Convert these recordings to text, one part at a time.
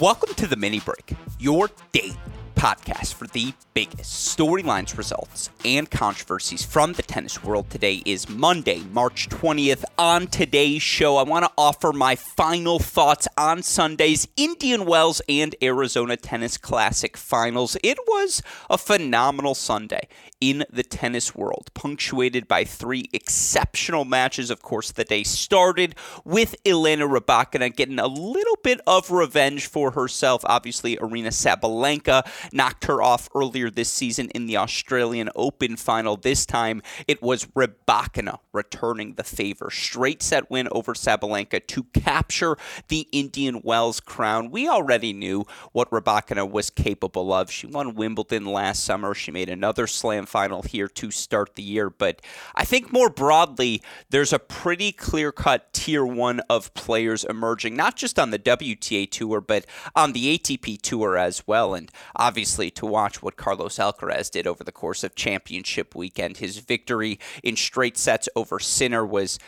Welcome to The Mini Break, your daily podcast for the biggest storylines, results, and controversies from the tennis world. Today is Monday, March 20th. On today's show, I want to offer my final thoughts on Sunday's Indian Wells and Arizona Tennis Classic finals. It was a phenomenal Sunday in the tennis world, punctuated by three exceptional matches. Of course, the day started with Elena Rybakina getting a little bit of revenge for herself. Obviously, Aryna Sabalenka knocked her off earlier this season in the Australian Open final. This time, it was Rybakina returning the favor. Straight set win over Sabalenka to capture the Indian Wells crown. We already knew what Rybakina was capable of. She won Wimbledon last summer. She made another slam final here to start the year. But I think more broadly, there's a pretty clear-cut tier one of players emerging, not just on the WTA tour, but on the ATP tour as well. And obviously, to watch what Carlos Alcaraz did over the course of championship weekend, his victory in straight sets over Sinner was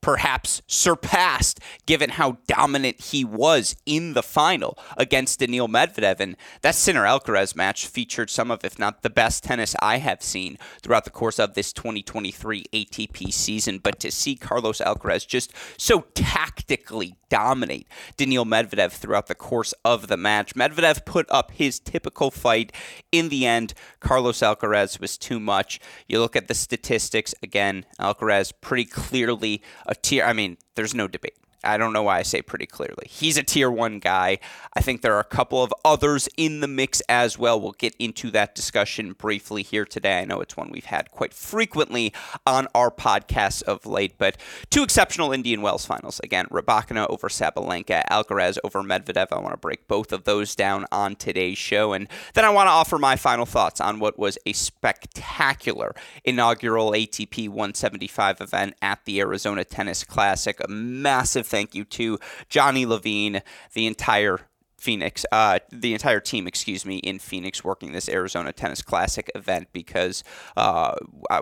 perhaps surpassed given how dominant he was in the final against Daniil Medvedev. And that Sinner-Alcaraz match featured some of, if not the best tennis I have seen throughout the course of this 2023 ATP season. But to see Carlos Alcaraz just so tactically dominate Daniil Medvedev throughout the course of the match. Medvedev put up his typical fight. In the end, Carlos Alcaraz was too much. You look at the statistics, again, Alcaraz pretty clearly a tier, there's no debate. I don't know why I say pretty clearly. He's a tier one guy. I think there are a couple of others in the mix as well. We'll get into that discussion briefly here today. I know it's one we've had quite frequently on our podcasts of late, but two exceptional Indian Wells finals. Again, Rybakina over Sabalenka, Alcaraz over Medvedev. I want to break both of those down on today's show. And then I want to offer my final thoughts on what was a spectacular inaugural ATP 175 event at the Arizona Tennis Classic. A massive thank you to Johnny Levine, the entire team in Phoenix working this Arizona Tennis Classic event, because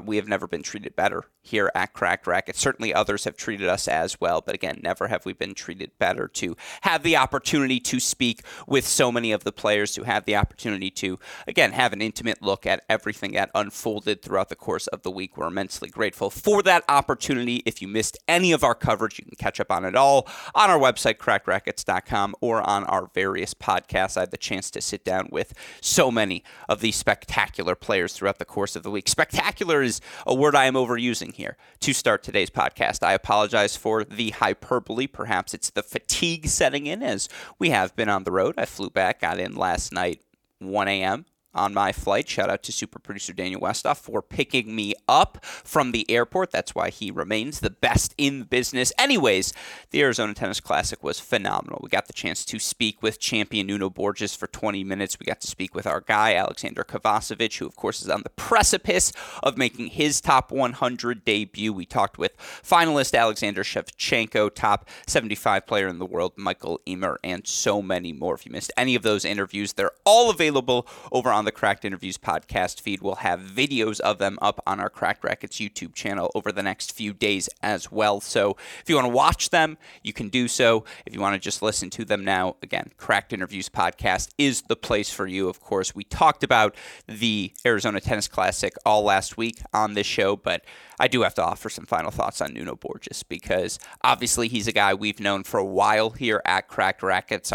we have never been treated better here at Cracked Racquets. Certainly others have treated us as well, but again, never have we been treated better to have the opportunity to speak with so many of the players, to have the opportunity to, again, have an intimate look at everything that unfolded throughout the course of the week. We're immensely grateful for that opportunity. If you missed any of our coverage, you can catch up on it all on our website, crackedracquets.com, or on our various podcasts. I had the chance to sit down with so many of these spectacular players throughout the course of the week. Spectacular is a word I am overusing here to start today's podcast. I apologize for the hyperbole. Perhaps it's the fatigue setting in as we have been on the road. I flew back, got in last night, 1 a.m. on my flight. Shout out to super producer Daniel Westoff for picking me up from the airport. That's why he remains the best in the business. Anyways, the Arizona Tennis Classic was phenomenal. We got the chance to speak with champion Nuno Borges for 20 minutes. We got to speak with our guy, Alexander Kovacevic, who of course is on the precipice of making his top 100 debut. We talked with finalist Alexander Shevchenko, top 75 player in the world, Michael Emer, and so many more. If you missed any of those interviews, they're all available over on the Cracked Interviews podcast feed. We'll have videos of them up on our Cracked Racquets YouTube channel over the next few days as well. So if you want to watch them, you can do so. If you want to just listen to them now, again, Cracked Interviews podcast is the place for you. Of course, we talked about the Arizona Tennis Classic all last week on this show, but I do have to offer some final thoughts on Nuno Borges, because obviously he's a guy we've known for a while here at Cracked Racquets.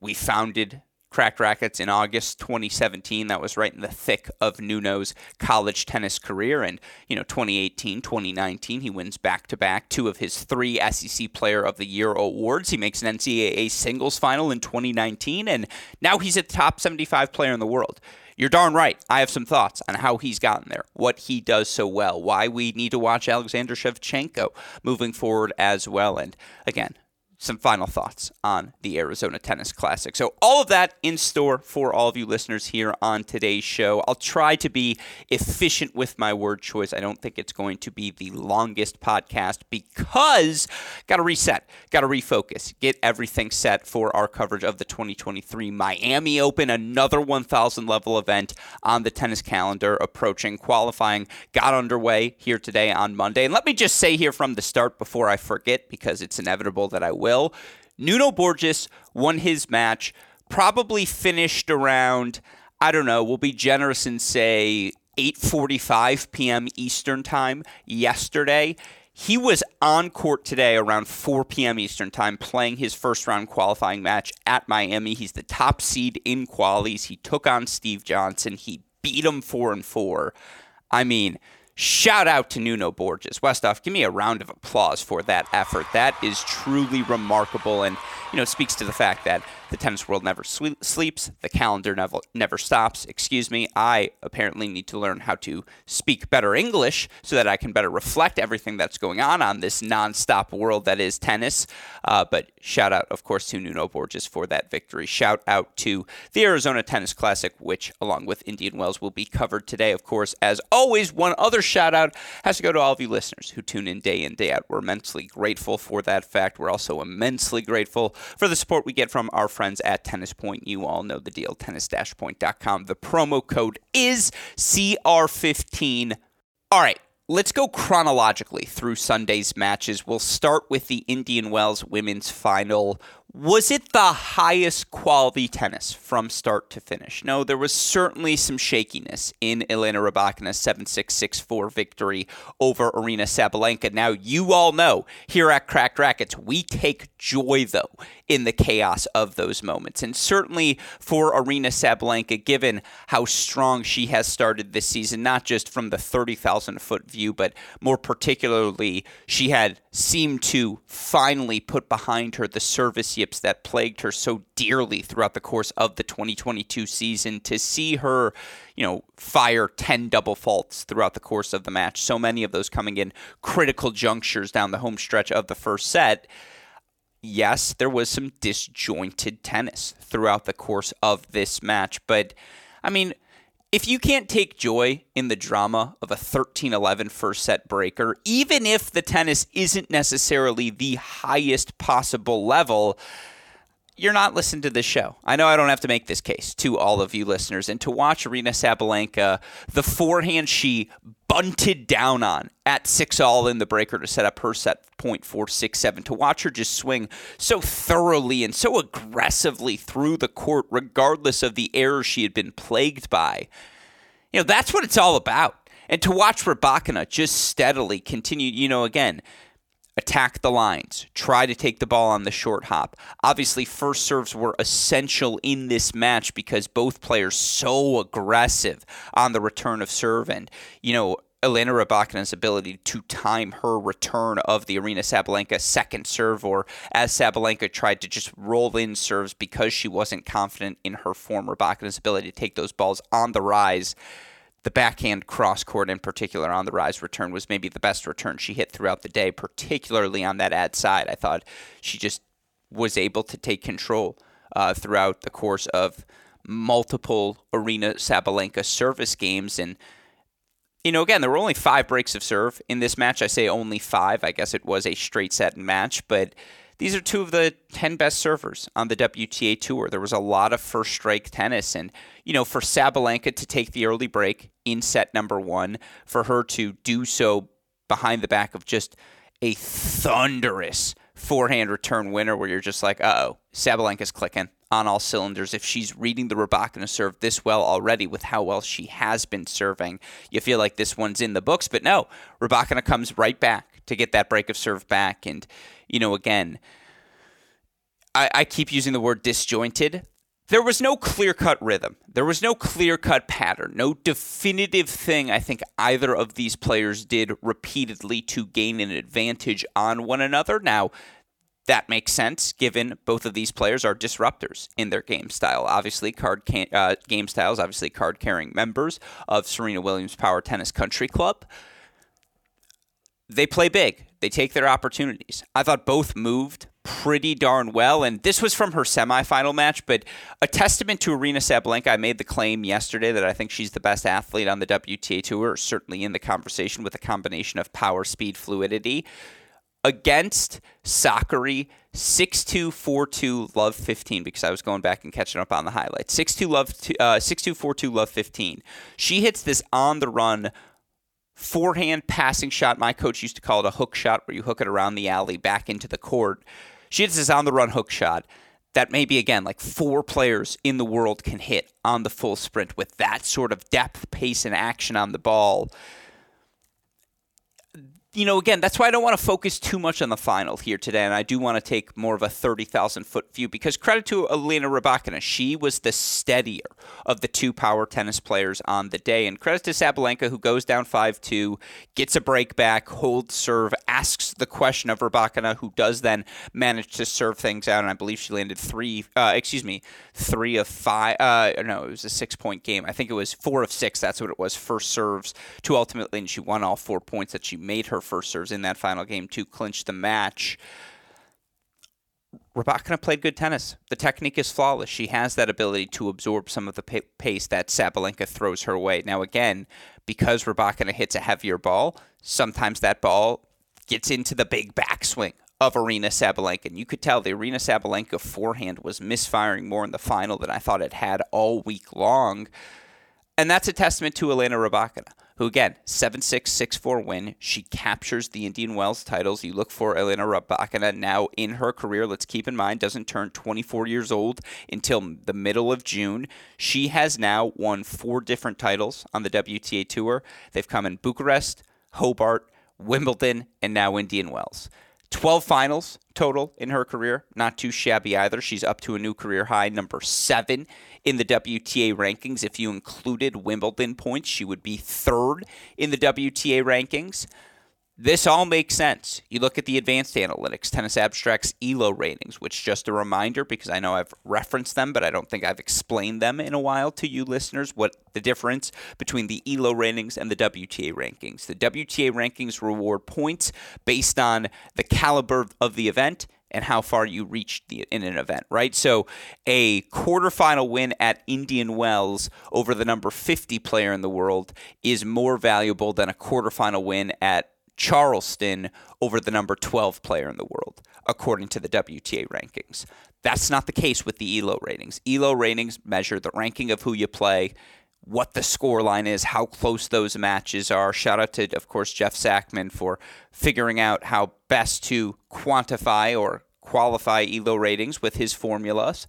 We founded Cracked Racquets in August 2017. That was right in the thick of Nuno's college tennis career. And, 2018, 2019, he wins back-to-back two of his three SEC Player of the Year awards. He makes an NCAA singles final in 2019, and now he's a top 75 player in the world. You're darn right. I have some thoughts on how he's gotten there, what he does so well, why we need to watch Alexander Shevchenko moving forward as well. And, again, some final thoughts on the Arizona Tennis Classic. So all of that in store for all of you listeners here on today's show. I'll try to be efficient with my word choice. I don't think it's going to be the longest podcast, because got to reset, got to refocus, get everything set for our coverage of the 2023 Miami Open, another 1,000 level event on the tennis calendar approaching. Qualifying got underway here today on Monday. And let me just say here from the start before I forget, because it's inevitable that I will. Nuno Borges won his match, probably finished around, I don't know, we'll be generous and say 8:45 p.m. Eastern time yesterday. He was on court today around 4 p.m. Eastern time playing his first round qualifying match at Miami. He's the top seed in qualies. He took on Steve Johnson. He beat him 4-4. I mean, shout out to Nuno Borges. Westoff, give me a round of applause for that effort. That is truly remarkable and, you know, speaks to the fact that the tennis world never sleeps. The calendar never stops. Excuse me. I apparently need to learn how to speak better English so that I can better reflect everything that's going on this nonstop world that is tennis. But shout out, of course, to Nuno Borges for that victory. Shout out to the Arizona Tennis Classic, which, along with Indian Wells, will be covered today. Of course, as always, one other shout out has to go to all of you listeners who tune in, day out. We're immensely grateful for that fact. We're also immensely grateful for the support we get from our friends at Tennis Point. You all know the deal, tennis-point.com. The promo code is CR15. All right, let's go chronologically through Sunday's matches. We'll start with the Indian Wells women's final. Was it the highest quality tennis from start to finish? No, there was certainly some shakiness in Elena Rybakina's 7-6, 6-4 victory over Aryna Sabalenka. Now, you all know here at Cracked Racquets, we take joy, though, in the chaos of those moments. And certainly for Aryna Sabalenka, given how strong she has started this season, not just from the 30,000-foot view, but more particularly, she had seemed to finally put behind her the service yips that plagued her so dearly throughout the course of the 2022 season. To see her, you know, fire 10 double faults throughout the course of the match, so many of those coming in critical junctures down the home stretch of the first set. Yes, there was some disjointed tennis throughout the course of this match, but I mean, if you can't take joy in the drama of a 13-11 first set breaker, even if the tennis isn't necessarily the highest possible level, you're not listening to this show. I know I don't have to make this case to all of you listeners. And to watch Aryna Sabalenka, the forehand she bunted down on at 6-all in the breaker to set up her set point 4-6-7, to watch her just swing so thoroughly and so aggressively through the court, regardless of the errors she had been plagued by. You know, that's what it's all about. And to watch Rybakina just steadily continue, you know, again, attack the lines, try to take the ball on the short hop. Obviously, first serves were essential in this match because both players so aggressive on the return of serve. And, you know, Elena Rybakina's ability to time her return of the Aryna Sabalenka second serve, or as Sabalenka tried to just roll in serves because she wasn't confident in her form, Rybakina's ability to take those balls on the rise. The backhand cross-court in particular on the rise return was maybe the best return she hit throughout the day, particularly on that ad side. I thought she just was able to take control throughout the course of multiple Aryna Sabalenka service games. And, you know, again, there were only 5 breaks of serve in this match. I say only 5. I guess it was a straight set match, but these are 2 of the 10 best servers on the WTA Tour. There was a lot of first strike tennis. And, you know, for Sabalenka to take the early break in set number 1, for her to do so behind the back of just a thunderous forehand return winner where you're just like, uh-oh, Sabalenka's clicking on all cylinders. If she's reading the Rybakina serve this well already with how well she has been serving, you feel like this one's in the books. But no, Rybakina comes right back to get that break of serve back. And, you know, again, I keep using the word disjointed. There was no clear-cut rhythm. There was no clear-cut pattern, no definitive thing I think either of these players did repeatedly to gain an advantage on one another. Now, that makes sense, given both of these players are disruptors in their game style. Obviously, game styles, obviously card-carrying members of Serena Williams Power Tennis Country Club. They play big. They take their opportunities. I thought both moved pretty darn well, and this was from her semifinal match, but a testament to Aryna Sabalenka. I made the claim yesterday that I think she's the best athlete on the WTA Tour, or certainly in the conversation, with a combination of power, speed, fluidity. Against Sakkari, 6-2, 4-2, love 15, because I was going back and catching up on the highlights. 6-2, 4-2, love 15. She hits this on-the-run forehand passing shot. My coach used to call it a hook shot, where you hook it around the alley back into the court. She hits this on-the-run hook shot that maybe, again, like four players in the world can hit on the full sprint with that sort of depth, pace, and action on the ball. You know, again, that's why I don't want to focus too much on the final here today, and I do want to take more of a 30,000-foot view, because credit to Elena Rybakina. She was the steadier of the two power tennis players on the day, and credit to Sabalenka, who goes down 5-2, gets a break back, holds serve, asks the question of Rybakina, who does then manage to serve things out, and I believe she landed it was a 6-point game. I think it was 4 of 6, that's what it was, first serves to ultimately, and she won all 4 points that she made her first serves in that final game to clinch the match. Rybakina played good tennis. The technique is flawless. She has that ability to absorb some of the pace that Sabalenka throws her way. Now, again, because Rybakina hits a heavier ball, sometimes that ball gets into the big backswing of Aryna Sabalenka. And you could tell the Aryna Sabalenka forehand was misfiring more in the final than I thought it had all week long. And that's a testament to Elena Rybakina, who, again, 7-6, 6-4 win. She captures the Indian Wells titles. You look for Elena Rybakina now in her career. Let's keep in mind, doesn't turn 24 years old until the middle of June. She has now won 4 different titles on the WTA Tour. They've come in Bucharest, Hobart, Wimbledon, and now Indian Wells. 12 finals total in her career. Not too shabby either. She's up to a new career high, number 7 in the WTA rankings. If you included Wimbledon points, she would be 3rd in the WTA rankings. This all makes sense. You look at the advanced analytics, Tennis Abstract's ELO ratings, which, just a reminder, because I know I've referenced them, but I don't think I've explained them in a while to you listeners, what the difference between the ELO ratings and the WTA rankings. The WTA rankings reward points based on the caliber of the event and how far you reached in an event, right? So a quarterfinal win at Indian Wells over the number 50 player in the world is more valuable than a quarterfinal win at Charleston over the number 12 player in the world, according to the WTA rankings. That's not the case with the ELO ratings. ELO ratings measure the ranking of who you play, what the scoreline is, how close those matches are. Shout out to, of course, Jeff Sackman for figuring out how best to quantify or qualify ELO ratings with his formulas.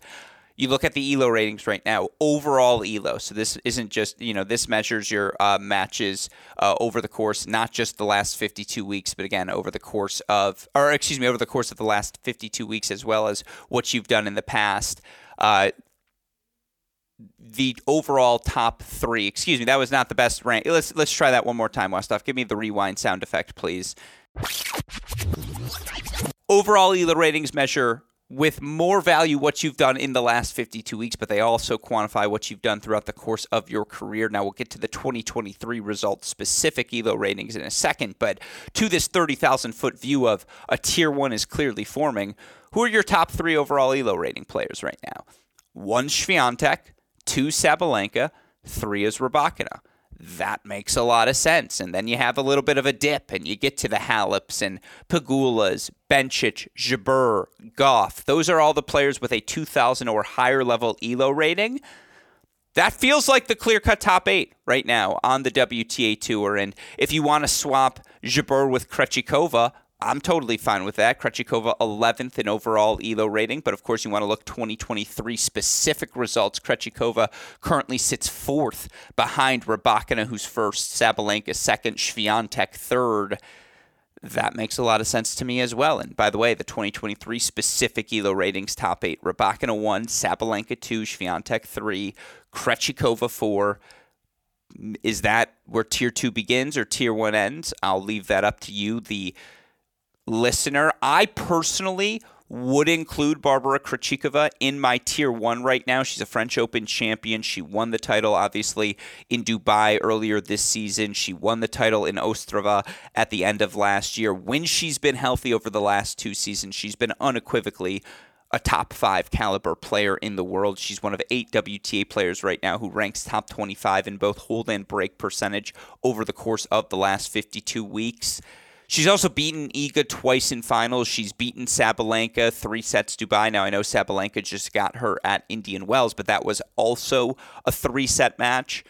You look at the ELO ratings right now, overall ELO. So this isn't just, this measures your matches over the course, not just the last 52 weeks, but again, over the course of the last 52 weeks, as well as what you've done in the past. The overall top 3, excuse me, that was not the best rank. Let's try that one more time, Westoff. Give me the rewind sound effect, please. Overall ELO ratings measure with more value what you've done in the last 52 weeks, but they also quantify what you've done throughout the course of your career. Now, we'll get to the 2023 results-specific ELO ratings in a second, but to this 30,000-foot view of a Tier 1 is clearly forming, who are your top 3 overall ELO rating players right now? 1, Świątek, 2, Sabalenka, 3 is Rybakina. That makes a lot of sense. And then you have a little bit of a dip, and you get to the Haleps and Pegulas, Bencic, Jabeur, Gauff. Those are all the players with a 2,000 or higher level ELO rating. That feels like the clear-cut top 8 right now on the WTA Tour. And if you want to swap Jabeur with Krejcikova, I'm totally fine with that. Krejcikova, 11th in overall ELO rating. But, of course, you want to look 2023 specific results. Krejcikova currently sits 4th behind Rybakina, who's 1st, Sabalenka 2nd, Świątek 3rd. That makes a lot of sense to me as well. And, by the way, the 2023 specific ELO ratings, top 8. Rybakina 1, Sabalenka 2, Świątek 3, Krejcikova 4. Is that where Tier 2 begins or Tier 1 ends? I'll leave that up to you, the listener. I personally would include Barbara Krejčíková in my Tier 1 right now. She's a French Open champion. She won the title, obviously, in Dubai earlier this season. She won the title in Ostrava at the end of last year. When she's been healthy over the last 2 seasons, she's been unequivocally a top 5 caliber player in the world. She's one of 8 WTA players right now who ranks top 25 in both hold and break percentage over the course of the last 52 weeks. She's also beaten Iga twice in finals. She's beaten Sabalenka 3 sets Dubai. Now, I know Sabalenka just got her at Indian Wells, but that was also a 3-set match.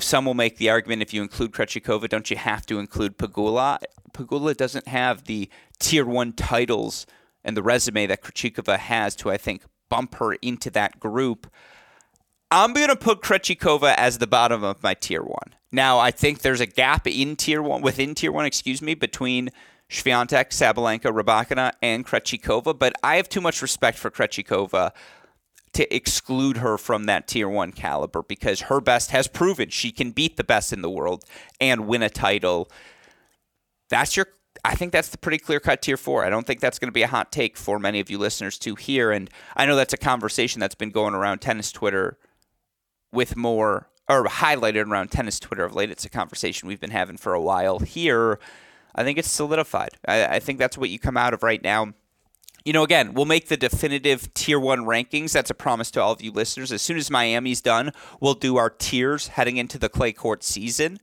Some will make the argument, if you include Krejcikova, don't you have to include Pegula? Pegula doesn't have the Tier 1 titles and the resume that Krejčíková has to, I think, bump her into that group. I'm going to put Krejčíková as the bottom of my Tier 1. Now, I think there's a gap in Tier 1, within Tier 1, between Świątek, Sabalenka, Rybakina, and Krejčíková, but I have too much respect for Krejčíková to exclude her from that Tier 1 caliber because her best has proven she can beat the best in the world and win a title. I think that's the pretty clear-cut Tier 4. I don't think that's going to be a hot take for many of you listeners to hear. And I know that's a conversation that's been going around tennis Twitter with more – or highlighted around tennis Twitter of late. It's a conversation we've been having for a while here. I think it's solidified. I think that's what you come out of right now. You know, again, we'll make the definitive Tier 1 rankings. That's a promise to all of you listeners. As soon as Miami's done, we'll do our tiers heading into the clay court season.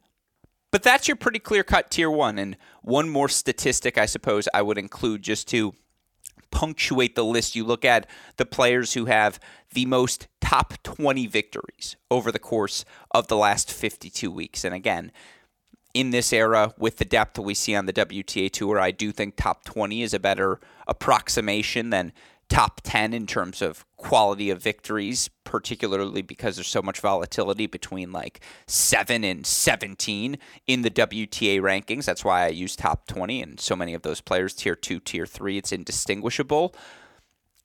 But that's your pretty clear-cut Tier 1. And one more statistic, I suppose, I would include just to punctuate the list. You look at the players who have the most top 20 victories over the course of the last 52 weeks. And again, in this era, with the depth we see on the WTA Tour, I do think top 20 is a better approximation than top 10 in terms of quality of victories, particularly because there's so much volatility between like 7 and 17 in the WTA rankings. That's why I use top 20, and so many of those players, Tier 2, Tier 3, it's indistinguishable.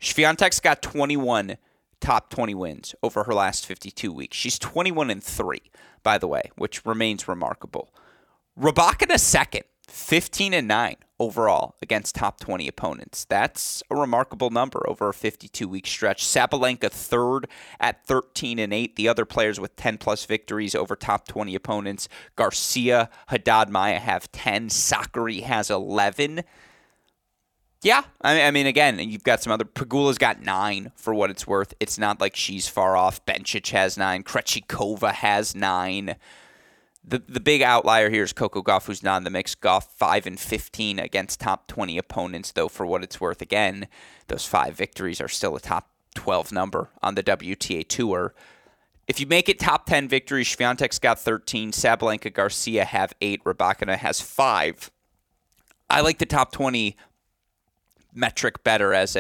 Świątek's got 21 top 20 wins over her last 52 weeks. She's 21-3, by the way, which remains remarkable. Rybakina second, 15-9 overall against top 20 opponents. That's a remarkable number over a 52-week stretch. Sabalenka third at 13-8. The other players with 10-plus victories over top 20 opponents. Garcia, Haddad, Maya have 10. Sakkari has 11. Yeah, I mean, again, you've got some other. Pegula's got 9 for what it's worth. It's not like she's far off. Bencic has 9. Krejčíková has 9. The big outlier here is Coco Gauff, who's not in the mix. Gauff 5-15 against top 20 opponents, though, for what it's worth. Again, those 5 victories are still a top 12 number on the WTA Tour. If you make it top 10 victories, Świątek's got 13. Sabalenka, Garcia have 8. Rybakina has 5. I like the top 20 metric better as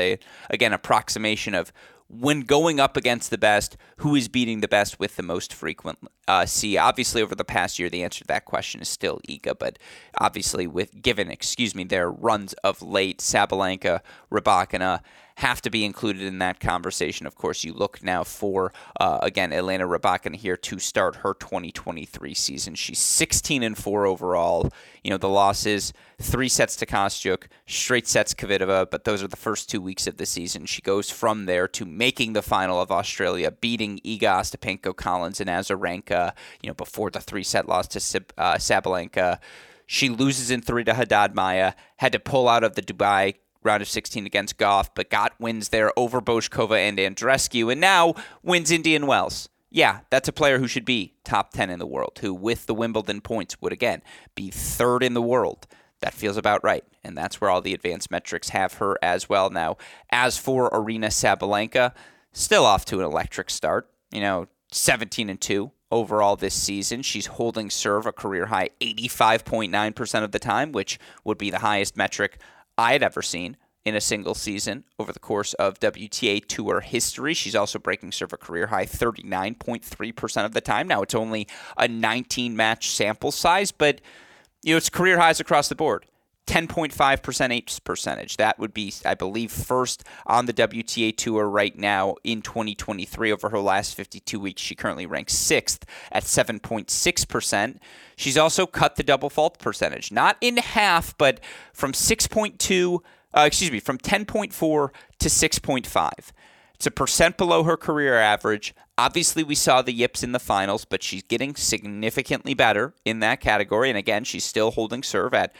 again, approximation of when going up against the best, who is beating the best with the most frequent C. Obviously, over the past year, the answer to that question is still Iga, but obviously, given their runs of late, Sabalenka, Rybakina have to be included in that conversation. Of course, you look now for, again, Elena Rybakina here to start her 2023 season. She's 16-4 overall. You know, the losses, 3 sets to Kostyuk, straight sets Kvitova, but those are the first 2 weeks of the season. She goes from there to making the final of Australia, beating Iga, Ostapenko, Collins, and Azarenka, you know, before the 3-set loss to Sabalenka. She loses in 3 to Haddad Maya, had to pull out of the Dubai round of 16 against Gauff, but got wins there over Bošková and Andreescu, and now wins Indian Wells. Yeah, that's a player who should be top 10 in the world, who with the Wimbledon points would again be 3rd in the world. That feels about right, and that's where all the advanced metrics have her as well now. As for Aryna Sabalenka, still off to an electric start, you know, 17-2 overall this season. She's holding serve a career-high 85.9% of the time, which would be the highest metric I had ever seen in a single season over the course of WTA Tour history. She's also breaking serve a career-high 39.3% of the time. Now, it's only a 19-match sample size, but you know it's career highs across the board. 10.5% ace percentage. That would be, I believe, first on the WTA Tour right now in 2023. Over her last 52 weeks, she currently ranks 6th at 7.6%. She's also cut the double fault percentage, not in half, but from 10.4 to 6.5. It's a percent below her career average. Obviously, we saw the yips in the finals, but she's getting significantly better in that category. And again, she's still holding serve at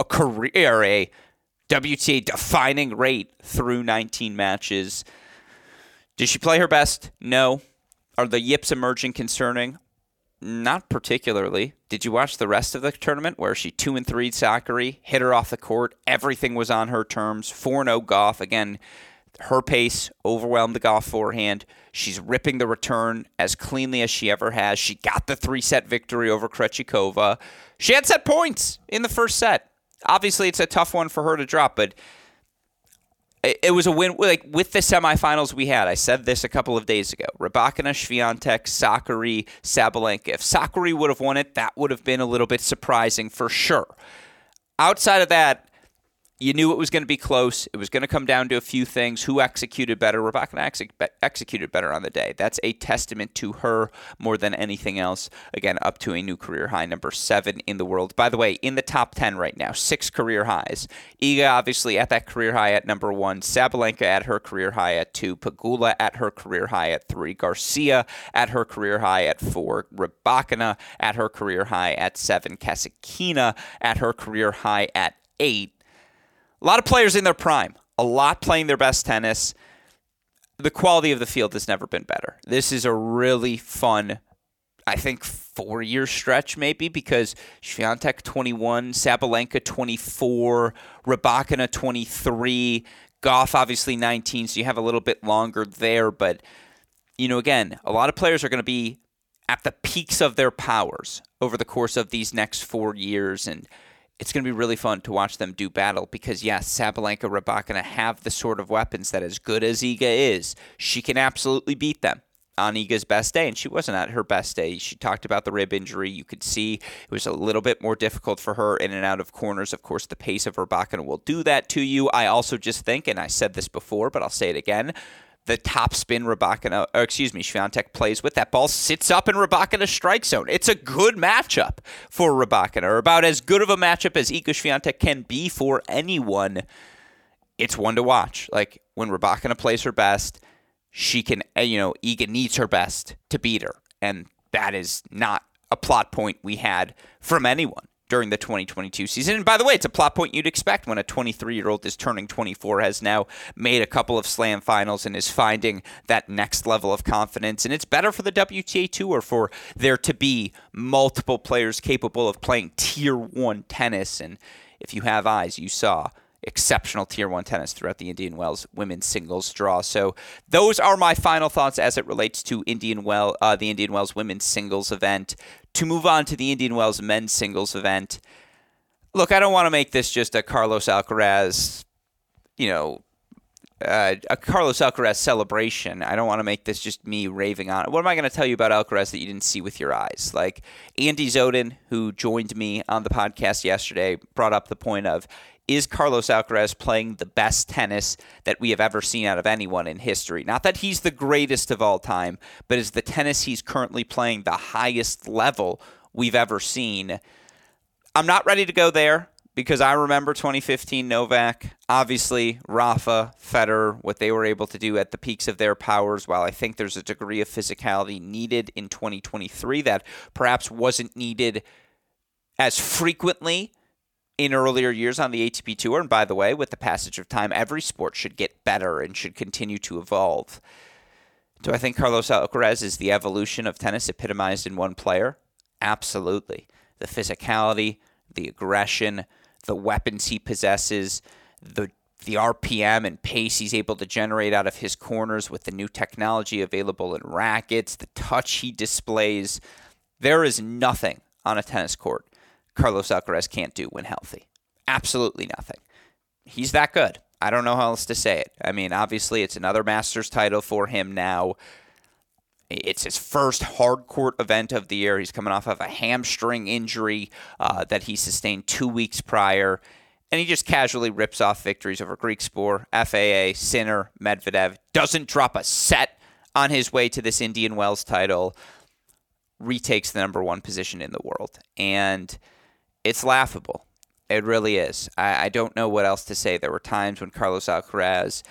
a WTA-defining rate through 19 matches. Did she play her best? No. Are the yips emerging concerning? Not particularly. Did you watch the rest of the tournament where she 2-3 Sakkari, hit her off the court, everything was on her terms, 4-0 Gauff, again, her pace overwhelmed the Gauff forehand. She's ripping the return as cleanly as she ever has. She got the 3-set victory over Krejčíková. She had set points in the 1st set. obviously it's a tough one for her to drop, but it was a win. Like with the semifinals we had, I said this a couple of days ago, Rybakina, Świątek, Sakkari, Sabalenka. If Sakkari would have won it, that would have been a little bit surprising for sure. Outside of that, you knew it was going to be close. It was going to come down to a few things. Who executed better? Rybakina executed better on the day. That's a testament to her more than anything else. Again, up to a new career high, number 7 in the world. By the way, in the top 10 right now, 6 career highs. Iga obviously at that career high at number 1. Sabalenka at her career high at 2. Pegula at her career high at 3. Garcia at her career high at 4. Rybakina at her career high at 7. Kasatkina at her career high at 8. A lot of players in their prime, a lot playing their best tennis. The quality of the field has never been better. This is a really fun, I think, 4-year stretch maybe, because Świątek 21, Sabalenka 24, Rybakina 23, Gauff obviously 19, so you have a little bit longer there. But, you know, again, a lot of players are going to be at the peaks of their powers over the course of these next 4 years, and it's going to be really fun to watch them do battle because, yes, Sabalenka, Rybakina have the sort of weapons that, as good as Iga is, she can absolutely beat them on Iga's best day. And she wasn't at her best day. She talked about the rib injury. You could see it was a little bit more difficult for her in and out of corners. Of course, the pace of Rybakina will do that to you. I also just think, and I said this before, but I'll say it again, the topspin Świątek plays with. That ball sits up in Rybakina's strike zone. It's a good matchup for Rybakina, or about as good of a matchup as Iga Świątek can be for anyone. It's one to watch. Like, when Rybakina plays her best, she can, you know, Iga needs her best to beat her. And that is not a plot point we had from anyone during the 2022 season. And by the way, it's a plot point you'd expect when a 23-year-old is turning 24, has now made a couple of slam finals, and is finding that next level of confidence. And it's better for the WTA Tour for there to be multiple players capable of playing Tier 1 tennis. And if you have eyes, you saw exceptional Tier 1 tennis throughout the Indian Wells women's singles draw. So those are my final thoughts as it relates to the Indian Wells women's singles event. To move on to the Indian Wells men's singles event, look, I don't want to make this just a Carlos Alcaraz, a Carlos Alcaraz celebration. I don't want to make this just me raving on it. What am I going to tell you about Alcaraz that you didn't see with your eyes? Like, Andy Zodin, who joined me on the podcast yesterday, brought up the point of, is Carlos Alcaraz playing the best tennis that we have ever seen out of anyone in history? Not that he's the greatest of all time, but is the tennis he's currently playing the highest level we've ever seen? I'm not ready to go there, because I remember 2015 Novak, obviously Rafa, Federer, what they were able to do at the peaks of their powers, while I think there's a degree of physicality needed in 2023 that perhaps wasn't needed as frequently in earlier years on the ATP Tour. And by the way, with the passage of time, every sport should get better and should continue to evolve. Do I think Carlos Alcaraz is the evolution of tennis epitomized in one player? Absolutely. The physicality, the aggression, the weapons he possesses, the RPM and pace he's able to generate out of his corners with the new technology available in rackets, the touch he displays. There is nothing on a tennis court Carlos Alcaraz can't do when healthy. Absolutely nothing. He's that good. I don't know how else to say it. I mean, obviously, it's another Masters title for him now. It's his first hard court event of the year. He's coming off of a hamstring injury that he sustained 2 weeks prior. And he just casually rips off victories over Griekspoor, FAA, Sinner, Medvedev. Doesn't drop a set on his way to this Indian Wells title. Retakes the number 1 position in the world. And it's laughable. It really is. I don't know what else to say. There were times when Carlos Alcaraz...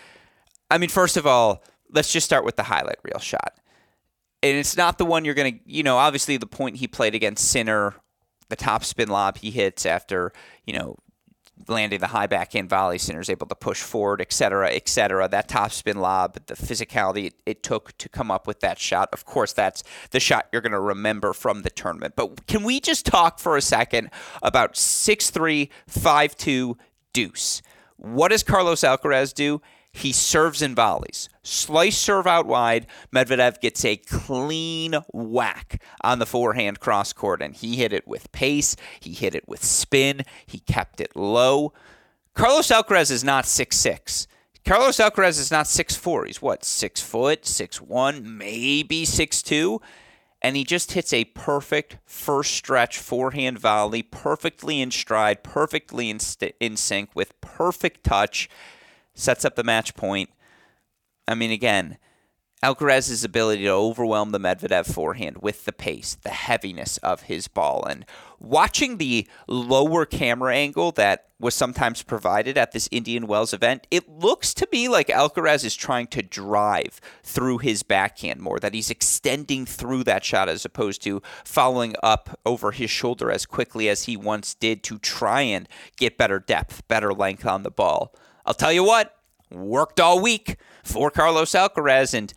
I mean, first of all, let's just start with the highlight reel shot. And it's not the one you're going to, obviously the point he played against Sinner, the top spin lob he hits after, landing the high backhand volley, Sinner's able to push forward, et cetera, et cetera. That top spin lob, the physicality it took to come up with that shot. Of course, that's the shot you're going to remember from the tournament. But can we just talk for a second about 6-3, 5-2, deuce? What does Carlos Alcaraz do? He serves in volleys. Slice serve out wide. Medvedev gets a clean whack on the forehand cross court, and he hit it with pace. He hit it with spin. He kept it low. Carlos Alcaraz is not 6'6". Carlos Alcaraz is not 6'4". He's 6 foot, 6'1", maybe 6'2". And he just hits a perfect first stretch forehand volley, perfectly in stride, perfectly in sync, with perfect touch. Sets up the match point. I mean, again, Alcaraz's ability to overwhelm the Medvedev forehand with the pace, the heaviness of his ball. And watching the lower camera angle that was sometimes provided at this Indian Wells event, it looks to me like Alcaraz is trying to drive through his backhand more, that he's extending through that shot as opposed to following up over his shoulder as quickly as he once did to try and get better depth, better length on the ball. I'll tell you what, worked all week for Carlos Alcaraz, and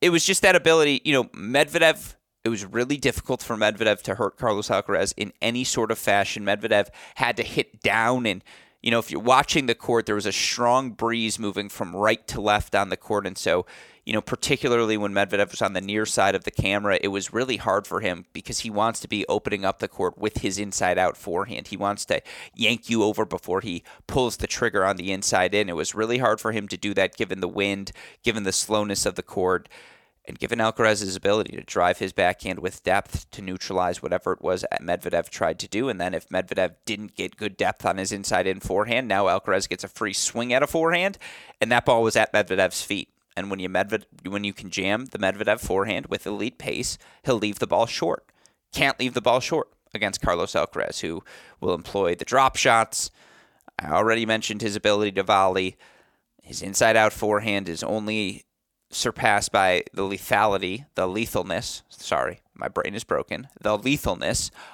it was just that ability. You know, Medvedev, it was really difficult for Medvedev to hurt Carlos Alcaraz in any sort of fashion. Medvedev had to hit down, and, you know, if you're watching the court, there was a strong breeze moving from right to left on the court, and so, you know, particularly when Medvedev was on the near side of the camera, it was really hard for him because he wants to be opening up the court with his inside-out forehand. He wants to yank you over before he pulls the trigger on the inside in. It was really hard for him to do that given the wind, given the slowness of the court, and given Alcaraz's ability to drive his backhand with depth to neutralize whatever it was that Medvedev tried to do. And then if Medvedev didn't get good depth on his inside-in forehand, now Alcaraz gets a free swing at a forehand, and that ball was at Medvedev's feet. And when you can jam the Medvedev forehand with elite pace, he'll leave the ball short. Can't leave the ball short against Carlos Alcaraz, who will employ the drop shots. I already mentioned his ability to volley. His inside-out forehand is only surpassed by the lethalness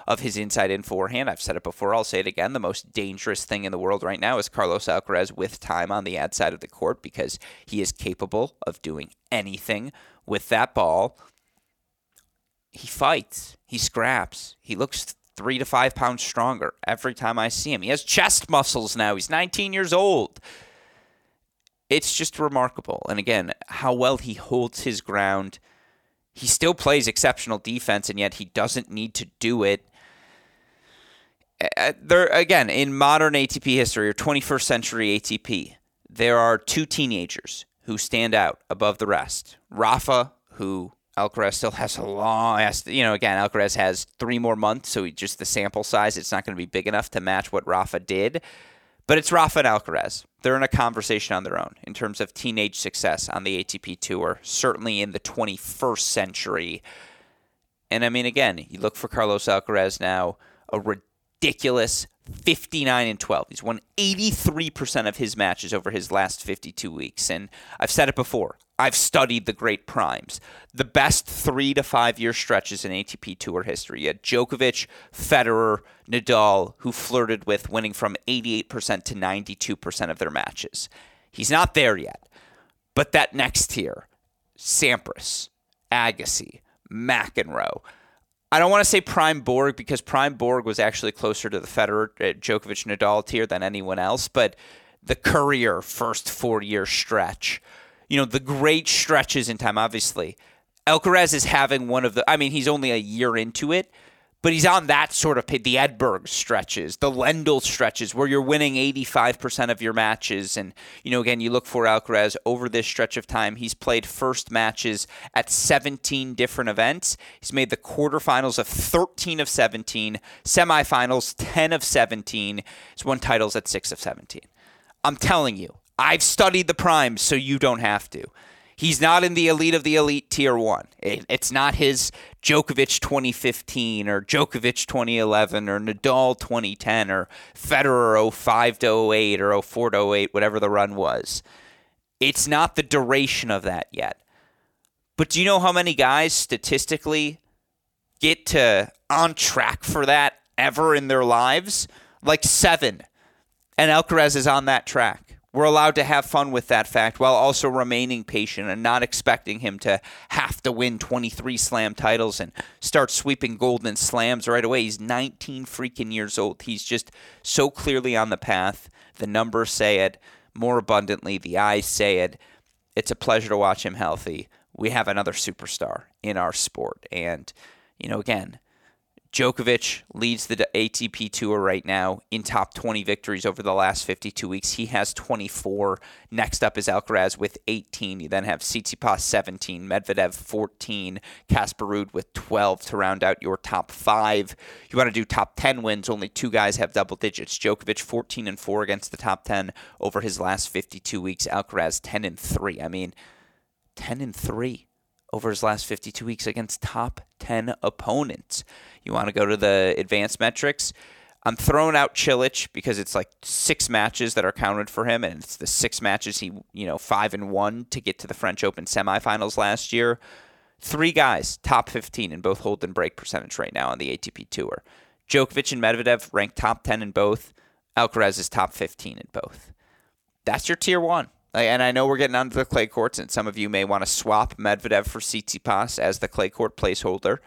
of his inside-in forehand. I've said it before, I'll say it again. The most dangerous thing in the world right now is Carlos Alcaraz with time on the ad side of the court, because he is capable of doing anything with that ball. He fights. He scraps. He looks 3 to 5 pounds stronger every time I see him. He has chest muscles now. He's 19 years old. It's just remarkable. And again, how well he holds his ground. He still plays exceptional defense, and yet he doesn't need to do it. There, again, in modern ATP history, or 21st century ATP, there are two teenagers who stand out above the rest. Rafa, who Alcaraz still has a long ass. You know, again, Alcaraz has 3 more months, so just the sample size, it's not going to be big enough to match what Rafa did. But it's Rafa and Alcaraz. They're in a conversation on their own in terms of teenage success on the ATP Tour, certainly in the 21st century. And I mean, again, you look for Carlos Alcaraz now, a ridiculous 59-12. He's won 83% of his matches over his last 52 weeks. And I've said it before, I've studied the great primes, the best 3 to 5 year stretches in ATP Tour history. You had Djokovic, Federer, Nadal, who flirted with winning from 88% to 92% of their matches. He's not there yet. But that next tier, Sampras, Agassi, McEnroe. I don't want to say Prime Borg, because Prime Borg was actually closer to the Federer, Djokovic, Nadal tier than anyone else, but the career first 4 year stretch, you know, the great stretches in time, obviously. Alcaraz is having one of the, I mean, he's only a year into it, but he's on that sort of, the Edberg stretches, the Lendl stretches, where you're winning 85% of your matches. And, you know, again, you look for Alcaraz over this stretch of time. He's played first matches at 17 different events. He's made the quarterfinals of 13 of 17, semifinals 10 of 17. He's won titles at 6 of 17. I'm telling you, I've studied the primes, so you don't have to. He's not in the elite of the elite tier one. It's not his Djokovic 2015 or Djokovic 2011 or Nadal 2010 or Federer 05-08 or 04-08, whatever the run was. It's not the duration of that yet. But do you know how many guys statistically get to on track for that ever in their lives? Like 7. And Alcaraz is on that track. We're allowed to have fun with that fact while also remaining patient and not expecting him to have to win 23 slam titles and start sweeping golden slams right away. He's 19 freaking years old. He's just so clearly on the path. The numbers say it. more abundantly. The eyes say it. It's a pleasure to watch him healthy. We have another superstar in our sport. And, you know, again, Djokovic leads the ATP Tour right now in top 20 victories over the last 52 weeks. He has 24. Next up is Alcaraz with 18. You then have Tsitsipas 17, Medvedev 14, Casper Ruud with 12 to round out your top five. You want to do top 10 wins, only two guys have double digits. Djokovic 14-4 against the top 10 over his last 52 weeks. Alcaraz 10-3. I mean, 10-3. Over his last 52 weeks against top 10 opponents. You want to go to the advanced metrics? I'm throwing out Cilic because it's like six matches that are counted for him, and it's the six matches he, 5-1 to get to the French Open semifinals last year. Three guys, top 15 in both hold and break percentage right now on the ATP Tour. Djokovic and Medvedev ranked top 10 in both. Alcaraz is top 15 in both. That's your tier one. And I know we're getting onto the clay courts, and some of you may want to swap Medvedev for Tsitsipas as the clay court placeholder.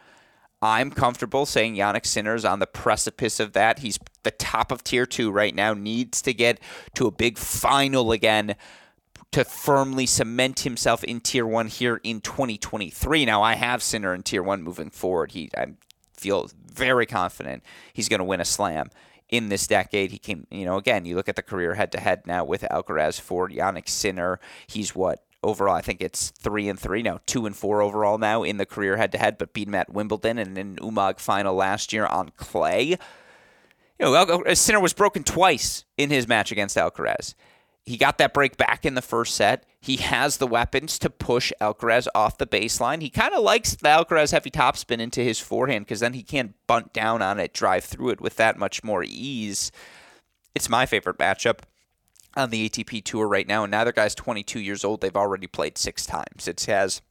I'm comfortable saying Jannik Sinner is on the precipice of that. He's the top of tier two right now, needs to get to a big final again to firmly cement himself in tier one here in 2023. Now, I have Sinner in tier one moving forward. I feel very confident he's going to win a slam. In this decade, he came, again, you look at the career head-to-head now with Alcaraz for Jannik Sinner. He's overall, I think it's 3-3 now, 2-4 overall now in the career head-to-head, but beat him at Wimbledon and in an Umag final last year on clay. Sinner was broken twice in his match against Alcaraz. He got that break back in the first set. He has the weapons to push Alcaraz off the baseline. He kind of likes the Alcaraz heavy topspin into his forehand because then he can bunt down on it, drive through it with that much more ease. It's my favorite matchup on the ATP Tour right now, and neither guy's 22 years old. They've already played six times. It has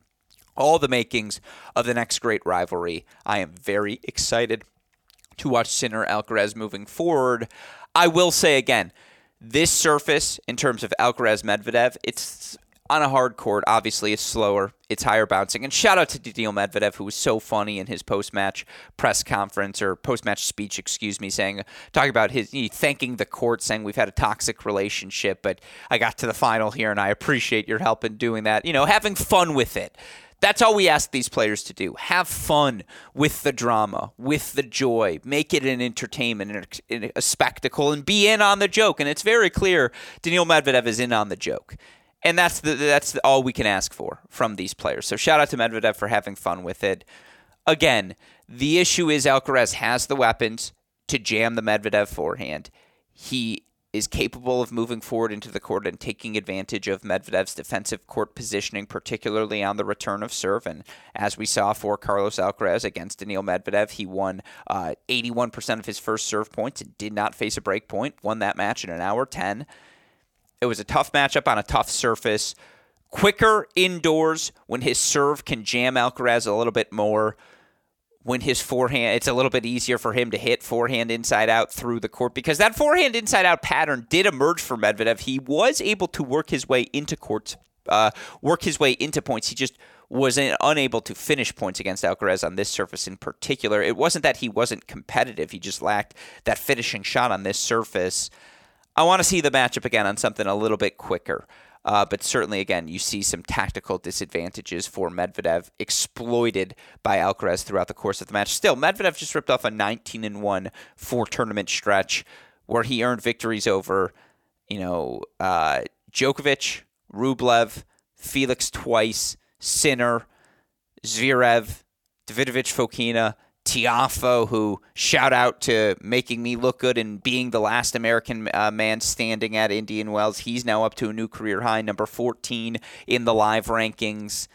all the makings of the next great rivalry. I am very excited to watch Sinner Alcaraz moving forward. I will say again, this surface, in terms of Alcaraz-Medvedev, it's on a hard court. Obviously, it's slower. It's higher bouncing. And shout out to Daniil Medvedev, who was so funny in his post-match press conference, or post-match speech, talking about thanking the court, saying we've had a toxic relationship, but I got to the final here, and I appreciate your help in doing that. Having fun with it. That's all we ask these players to do. Have fun with the drama, with the joy. Make it an entertainment, a spectacle, and be in on the joke. And it's very clear Daniil Medvedev is in on the joke. And that's all we can ask for from these players. So shout out to Medvedev for having fun with it. Again, the issue is Alcaraz has the weapons to jam the Medvedev forehand. He is capable of moving forward into the court and taking advantage of Medvedev's defensive court positioning, particularly on the return of serve. And as we saw for Carlos Alcaraz against Daniil Medvedev, he won 81% of his first serve points and did not face a break point. Won that match in 1:10. It was a tough matchup on a tough surface. Quicker indoors when his serve can jam Alcaraz a little bit more. When his forehand, it's a little bit easier for him to hit forehand inside out through the court because that forehand inside out pattern did emerge for Medvedev. He was able to work his way into courts, work his way into points. He just was unable to finish points against Alcaraz on this surface in particular. It wasn't that he wasn't competitive. He just lacked that finishing shot on this surface. I want to see the matchup again on something a little bit quicker. But certainly, again, you see some tactical disadvantages for Medvedev exploited by Alcaraz throughout the course of the match. Still, Medvedev just ripped off a 19-1 four-tournament stretch where he earned victories over, Djokovic, Rublev, Felix twice, Sinner, Zverev, Davidovich-Fokina, Tiafoe, who shout out to making me look good and being the last American man standing at Indian Wells. He's now up to a new career high, number 14 in the live rankings.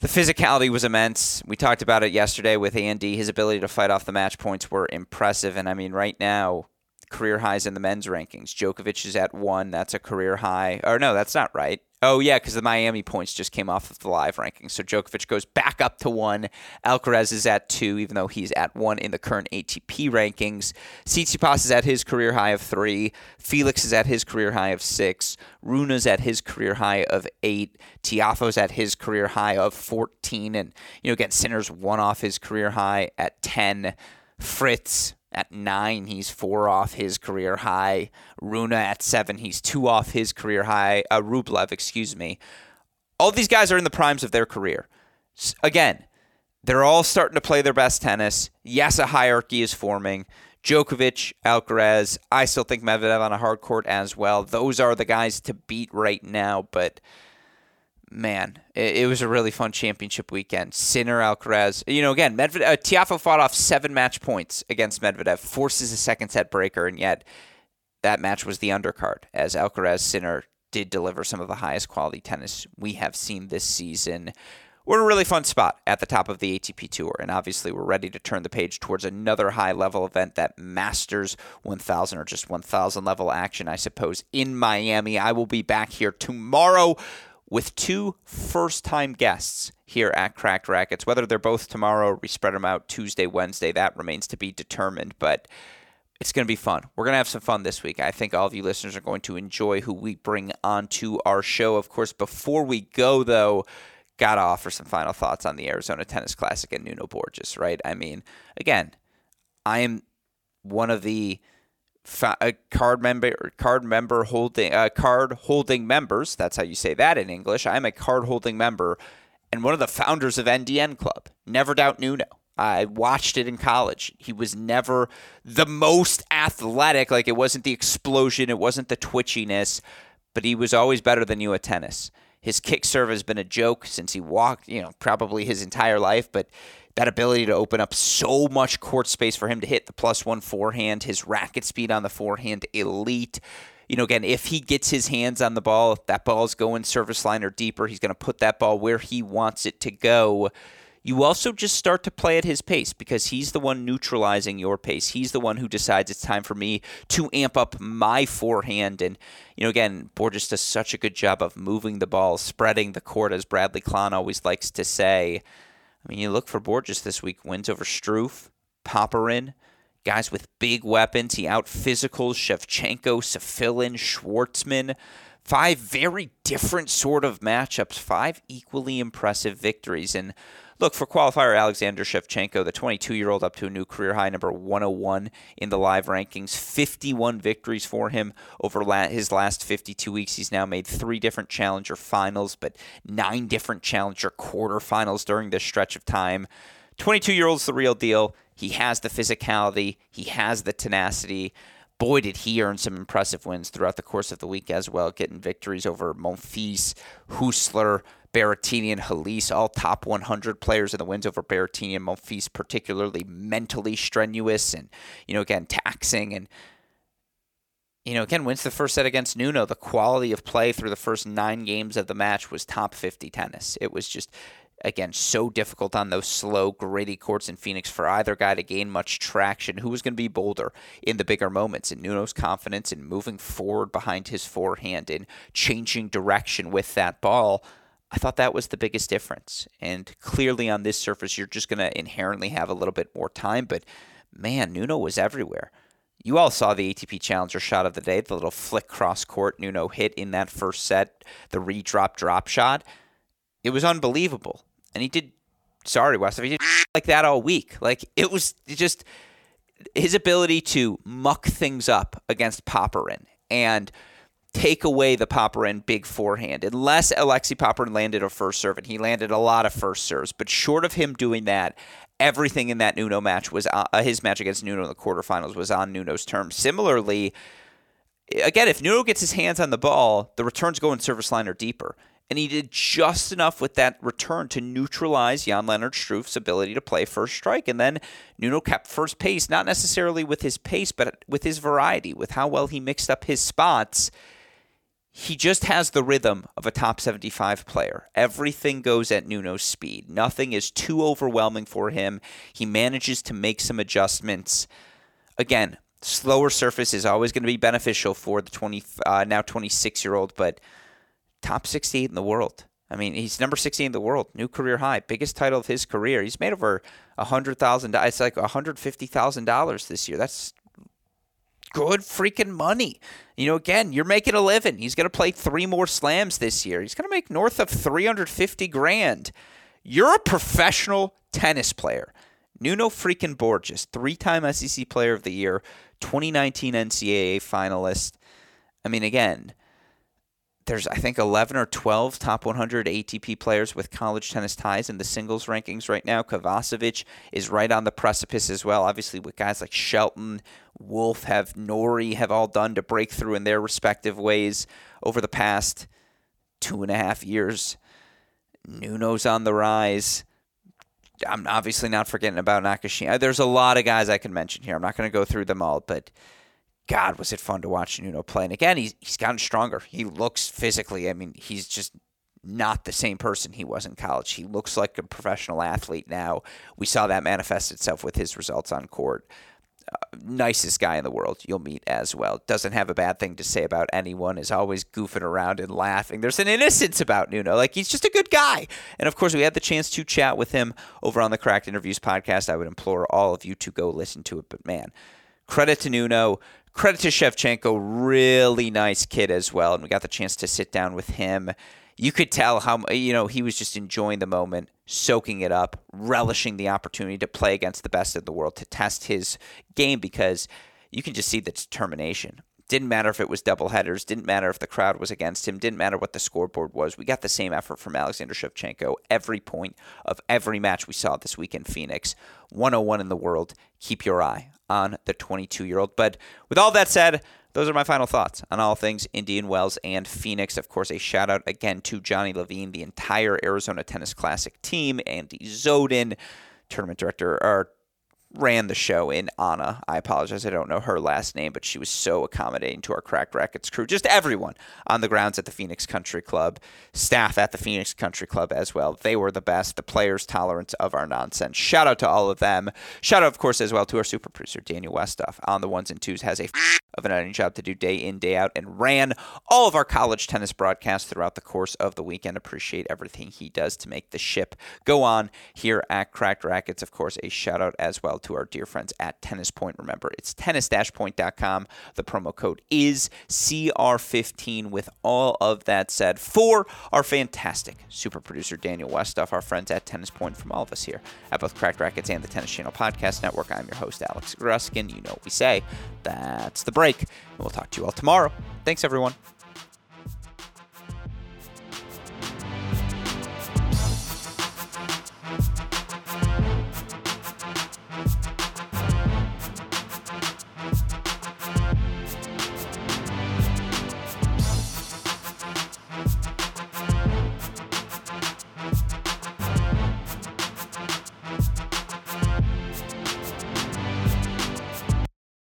The physicality was immense. We talked about it yesterday with Andy. His ability to fight off the match points were impressive. And I mean, right now, career highs in the men's rankings. Djokovic is at 1. That's a career high. Or no, that's not right. Oh, yeah, because the Miami points just came off of the live ranking. So Djokovic goes back up to 1. Alcaraz is at 2, even though he's at 1 in the current ATP rankings. Tsitsipas is at his career high of 3. Felix is at his career high of 6. Runa's at his career high of 8. Tiafoe's at his career high of 14. And, again, Sinner's one off his career high at 10. Fritz, At 9, he's 4 off his career high. Runa at 7, he's 2 off his career high. Rublev, excuse me. All these guys are in the primes of their career. Again, they're all starting to play their best tennis. Yes, a hierarchy is forming. Djokovic, Alcaraz, I still think Medvedev on a hard court as well. Those are the guys to beat right now, but man, it was a really fun championship weekend. Sinner, Alcaraz. You know, again, Tiafoe fought off 7 match points against Medvedev, forces a second set breaker, and yet that match was the undercard, as Alcaraz, Sinner did deliver some of the highest quality tennis we have seen this season. We're in a really fun spot at the top of the ATP Tour, and obviously we're ready to turn the page towards another high-level event, that Masters 1000, or just 1000 level action, I suppose, in Miami. I will be back here tomorrow with 2 first-time guests here at Cracked Racquets. Whether they're both tomorrow or we spread them out Tuesday, Wednesday, that remains to be determined, but it's going to be fun. We're going to have some fun this week. I think all of you listeners are going to enjoy who we bring onto our show. Of course, before we go, though, got to offer some final thoughts on the Arizona Tennis Classic and Nuno Borges, right? I mean, again, I am one of the card holding members. That's how you say that in English. I'm a card holding member and one of the founders of NDN Club. Never doubt Nuno. I watched it in college. He was never the most athletic. Like, it wasn't the explosion. It wasn't the twitchiness, but he was always better than you at tennis. His kick serve has been a joke since he walked, probably his entire life, but that ability to open up so much court space for him to hit the +1 forehand, his racket speed on the forehand, elite. Again, if he gets his hands on the ball, if that ball's going service line or deeper, he's going to put that ball where he wants it to go. You also just start to play at his pace because he's the one neutralizing your pace. He's the one who decides it's time for me to amp up my forehand. And, again, Borges does such a good job of moving the ball, spreading the court, as Bradley Klon always likes to say. I mean, you look for Borges this week. Wins over Struff, Popperin, guys with big weapons. He out-physicals Shevchenko, Safilin, Schwartzman. 5 very different sort of matchups, 5 equally impressive victories. And look, for qualifier Alexander Shevchenko, the 22-year-old up to a new career high, number 101 in the live rankings. 51 victories for him over his last 52 weeks. He's now made 3 different challenger finals, but 9 different challenger quarterfinals during this stretch of time. 22-year-old's the real deal. He has the physicality. He has the tenacity. Boy, did he earn some impressive wins throughout the course of the week as well, getting victories over Monfils, Hussler, Berrettini, and Halys, all top 100 players, in the wins over Berrettini and Monfils, particularly mentally strenuous and, again, taxing. And, again, wins the first set against Nuno. The quality of play through the first 9 games of the match was top 50 tennis. It was just, again, so difficult on those slow, gritty courts in Phoenix for either guy to gain much traction. Who was going to be bolder in the bigger moments? And Nuno's confidence in moving forward behind his forehand and changing direction with that ball, I thought that was the biggest difference. And clearly on this surface, you're just going to inherently have a little bit more time. But, man, Nuno was everywhere. You all saw the ATP Challenger shot of the day, the little flick cross-court Nuno hit in that first set, the re-drop drop shot. It was unbelievable. And he did, sorry, Westoff, he did like that all week. Like, it was just his ability to muck things up against Popperin and take away the Popperin big forehand. Unless Alexei Popperin landed a first serve, and he landed a lot of first serves. But short of him doing that, everything in that Nuno match was his match against Nuno in the quarterfinals was on Nuno's terms. Similarly, again, if Nuno gets his hands on the ball, the returns go in service line or deeper. And he did just enough with that return to neutralize Jan Lennard Struff's ability to play first strike. And then Nuno kept first pace, not necessarily with his pace, but with his variety, with how well he mixed up his spots. He just has the rhythm of a top 75 player. Everything goes at Nuno's speed. Nothing is too overwhelming for him. He manages to make some adjustments. Again, slower surface is always going to be beneficial for the now 26-year-old, but top 68 in the world. I mean, he's number 68 in the world. New career high. Biggest title of his career. He's made over $100,000. It's like $150,000 this year. That's good freaking money. Again, you're making a living. He's going to play 3 more slams this year. He's going to make north of $350,000. You're a professional tennis player. Nuno freaking Borges, three-time SEC Player of the Year, 2019 NCAA finalist. I mean, again, there's, I think, 11 or 12 top 100 ATP players with college tennis ties in the singles rankings right now. Kovacevic is right on the precipice as well. Obviously, with guys like Shelton, Wolf, Nori have all done to break through in their respective ways over the past 2.5 years. Nuno's on the rise. I'm obviously not forgetting about Nakashima. There's a lot of guys I can mention here. I'm not going to go through them all, but God, was it fun to watch Nuno play. And again, he's gotten stronger. He looks physically, I mean, he's just not the same person he was in college. He looks like a professional athlete now. We saw that manifest itself with his results on court. Nicest guy in the world you'll meet as well. Doesn't have a bad thing to say about anyone. Is always goofing around and laughing. There's an innocence about Nuno. Like, he's just a good guy. And, of course, we had the chance to chat with him over on the Cracked Interviews podcast. I would implore all of you to go listen to it. But, man, credit to Nuno. Credit to Shevchenko, really nice kid as well, and we got the chance to sit down with him. You could tell how, you know, he was just enjoying the moment, soaking it up, relishing the opportunity to play against the best in the world, to test his game, because you can just see the determination. Didn't matter if it was doubleheaders, didn't matter if the crowd was against him, didn't matter what the scoreboard was. We got the same effort from Alexander Shevchenko every point of every match we saw this week in Phoenix. 101 in the world. Keep your eye on the 22-year-old. But with all that said, those are my final thoughts on all things Indian Wells and Phoenix. Of course, a shout-out again to Johnny Levine, the entire Arizona Tennis Classic team, Andy Zodin, tournament director, or ran the show in Anna. I apologize. I don't know her last name, but she was so accommodating to our Cracked Racquets crew. Just everyone on the grounds at the Phoenix Country Club, staff at the Phoenix Country Club as well. They were the best. The players' tolerance of our nonsense. Shout out to all of them. Shout out, of course, as well to our super producer, Daniel Westoff. On the ones and twos, has a of an editing job to do day in, day out, and ran all of our college tennis broadcasts throughout the course of the weekend. Appreciate everything he does to make the ship go on here at Cracked Racquets. Of course, a shout out as well to our dear friends at Tennis Point. Remember, it's tennis-point.com. The promo code is CR15. With all of that said, for our fantastic super producer, Daniel Westoff, our friends at Tennis Point, from all of us here at both Cracked Racquets and the Tennis Channel Podcast Network, I'm your host, Alex Gruskin. You know what we say. That's the break. And we'll talk to you all tomorrow. Thanks, everyone.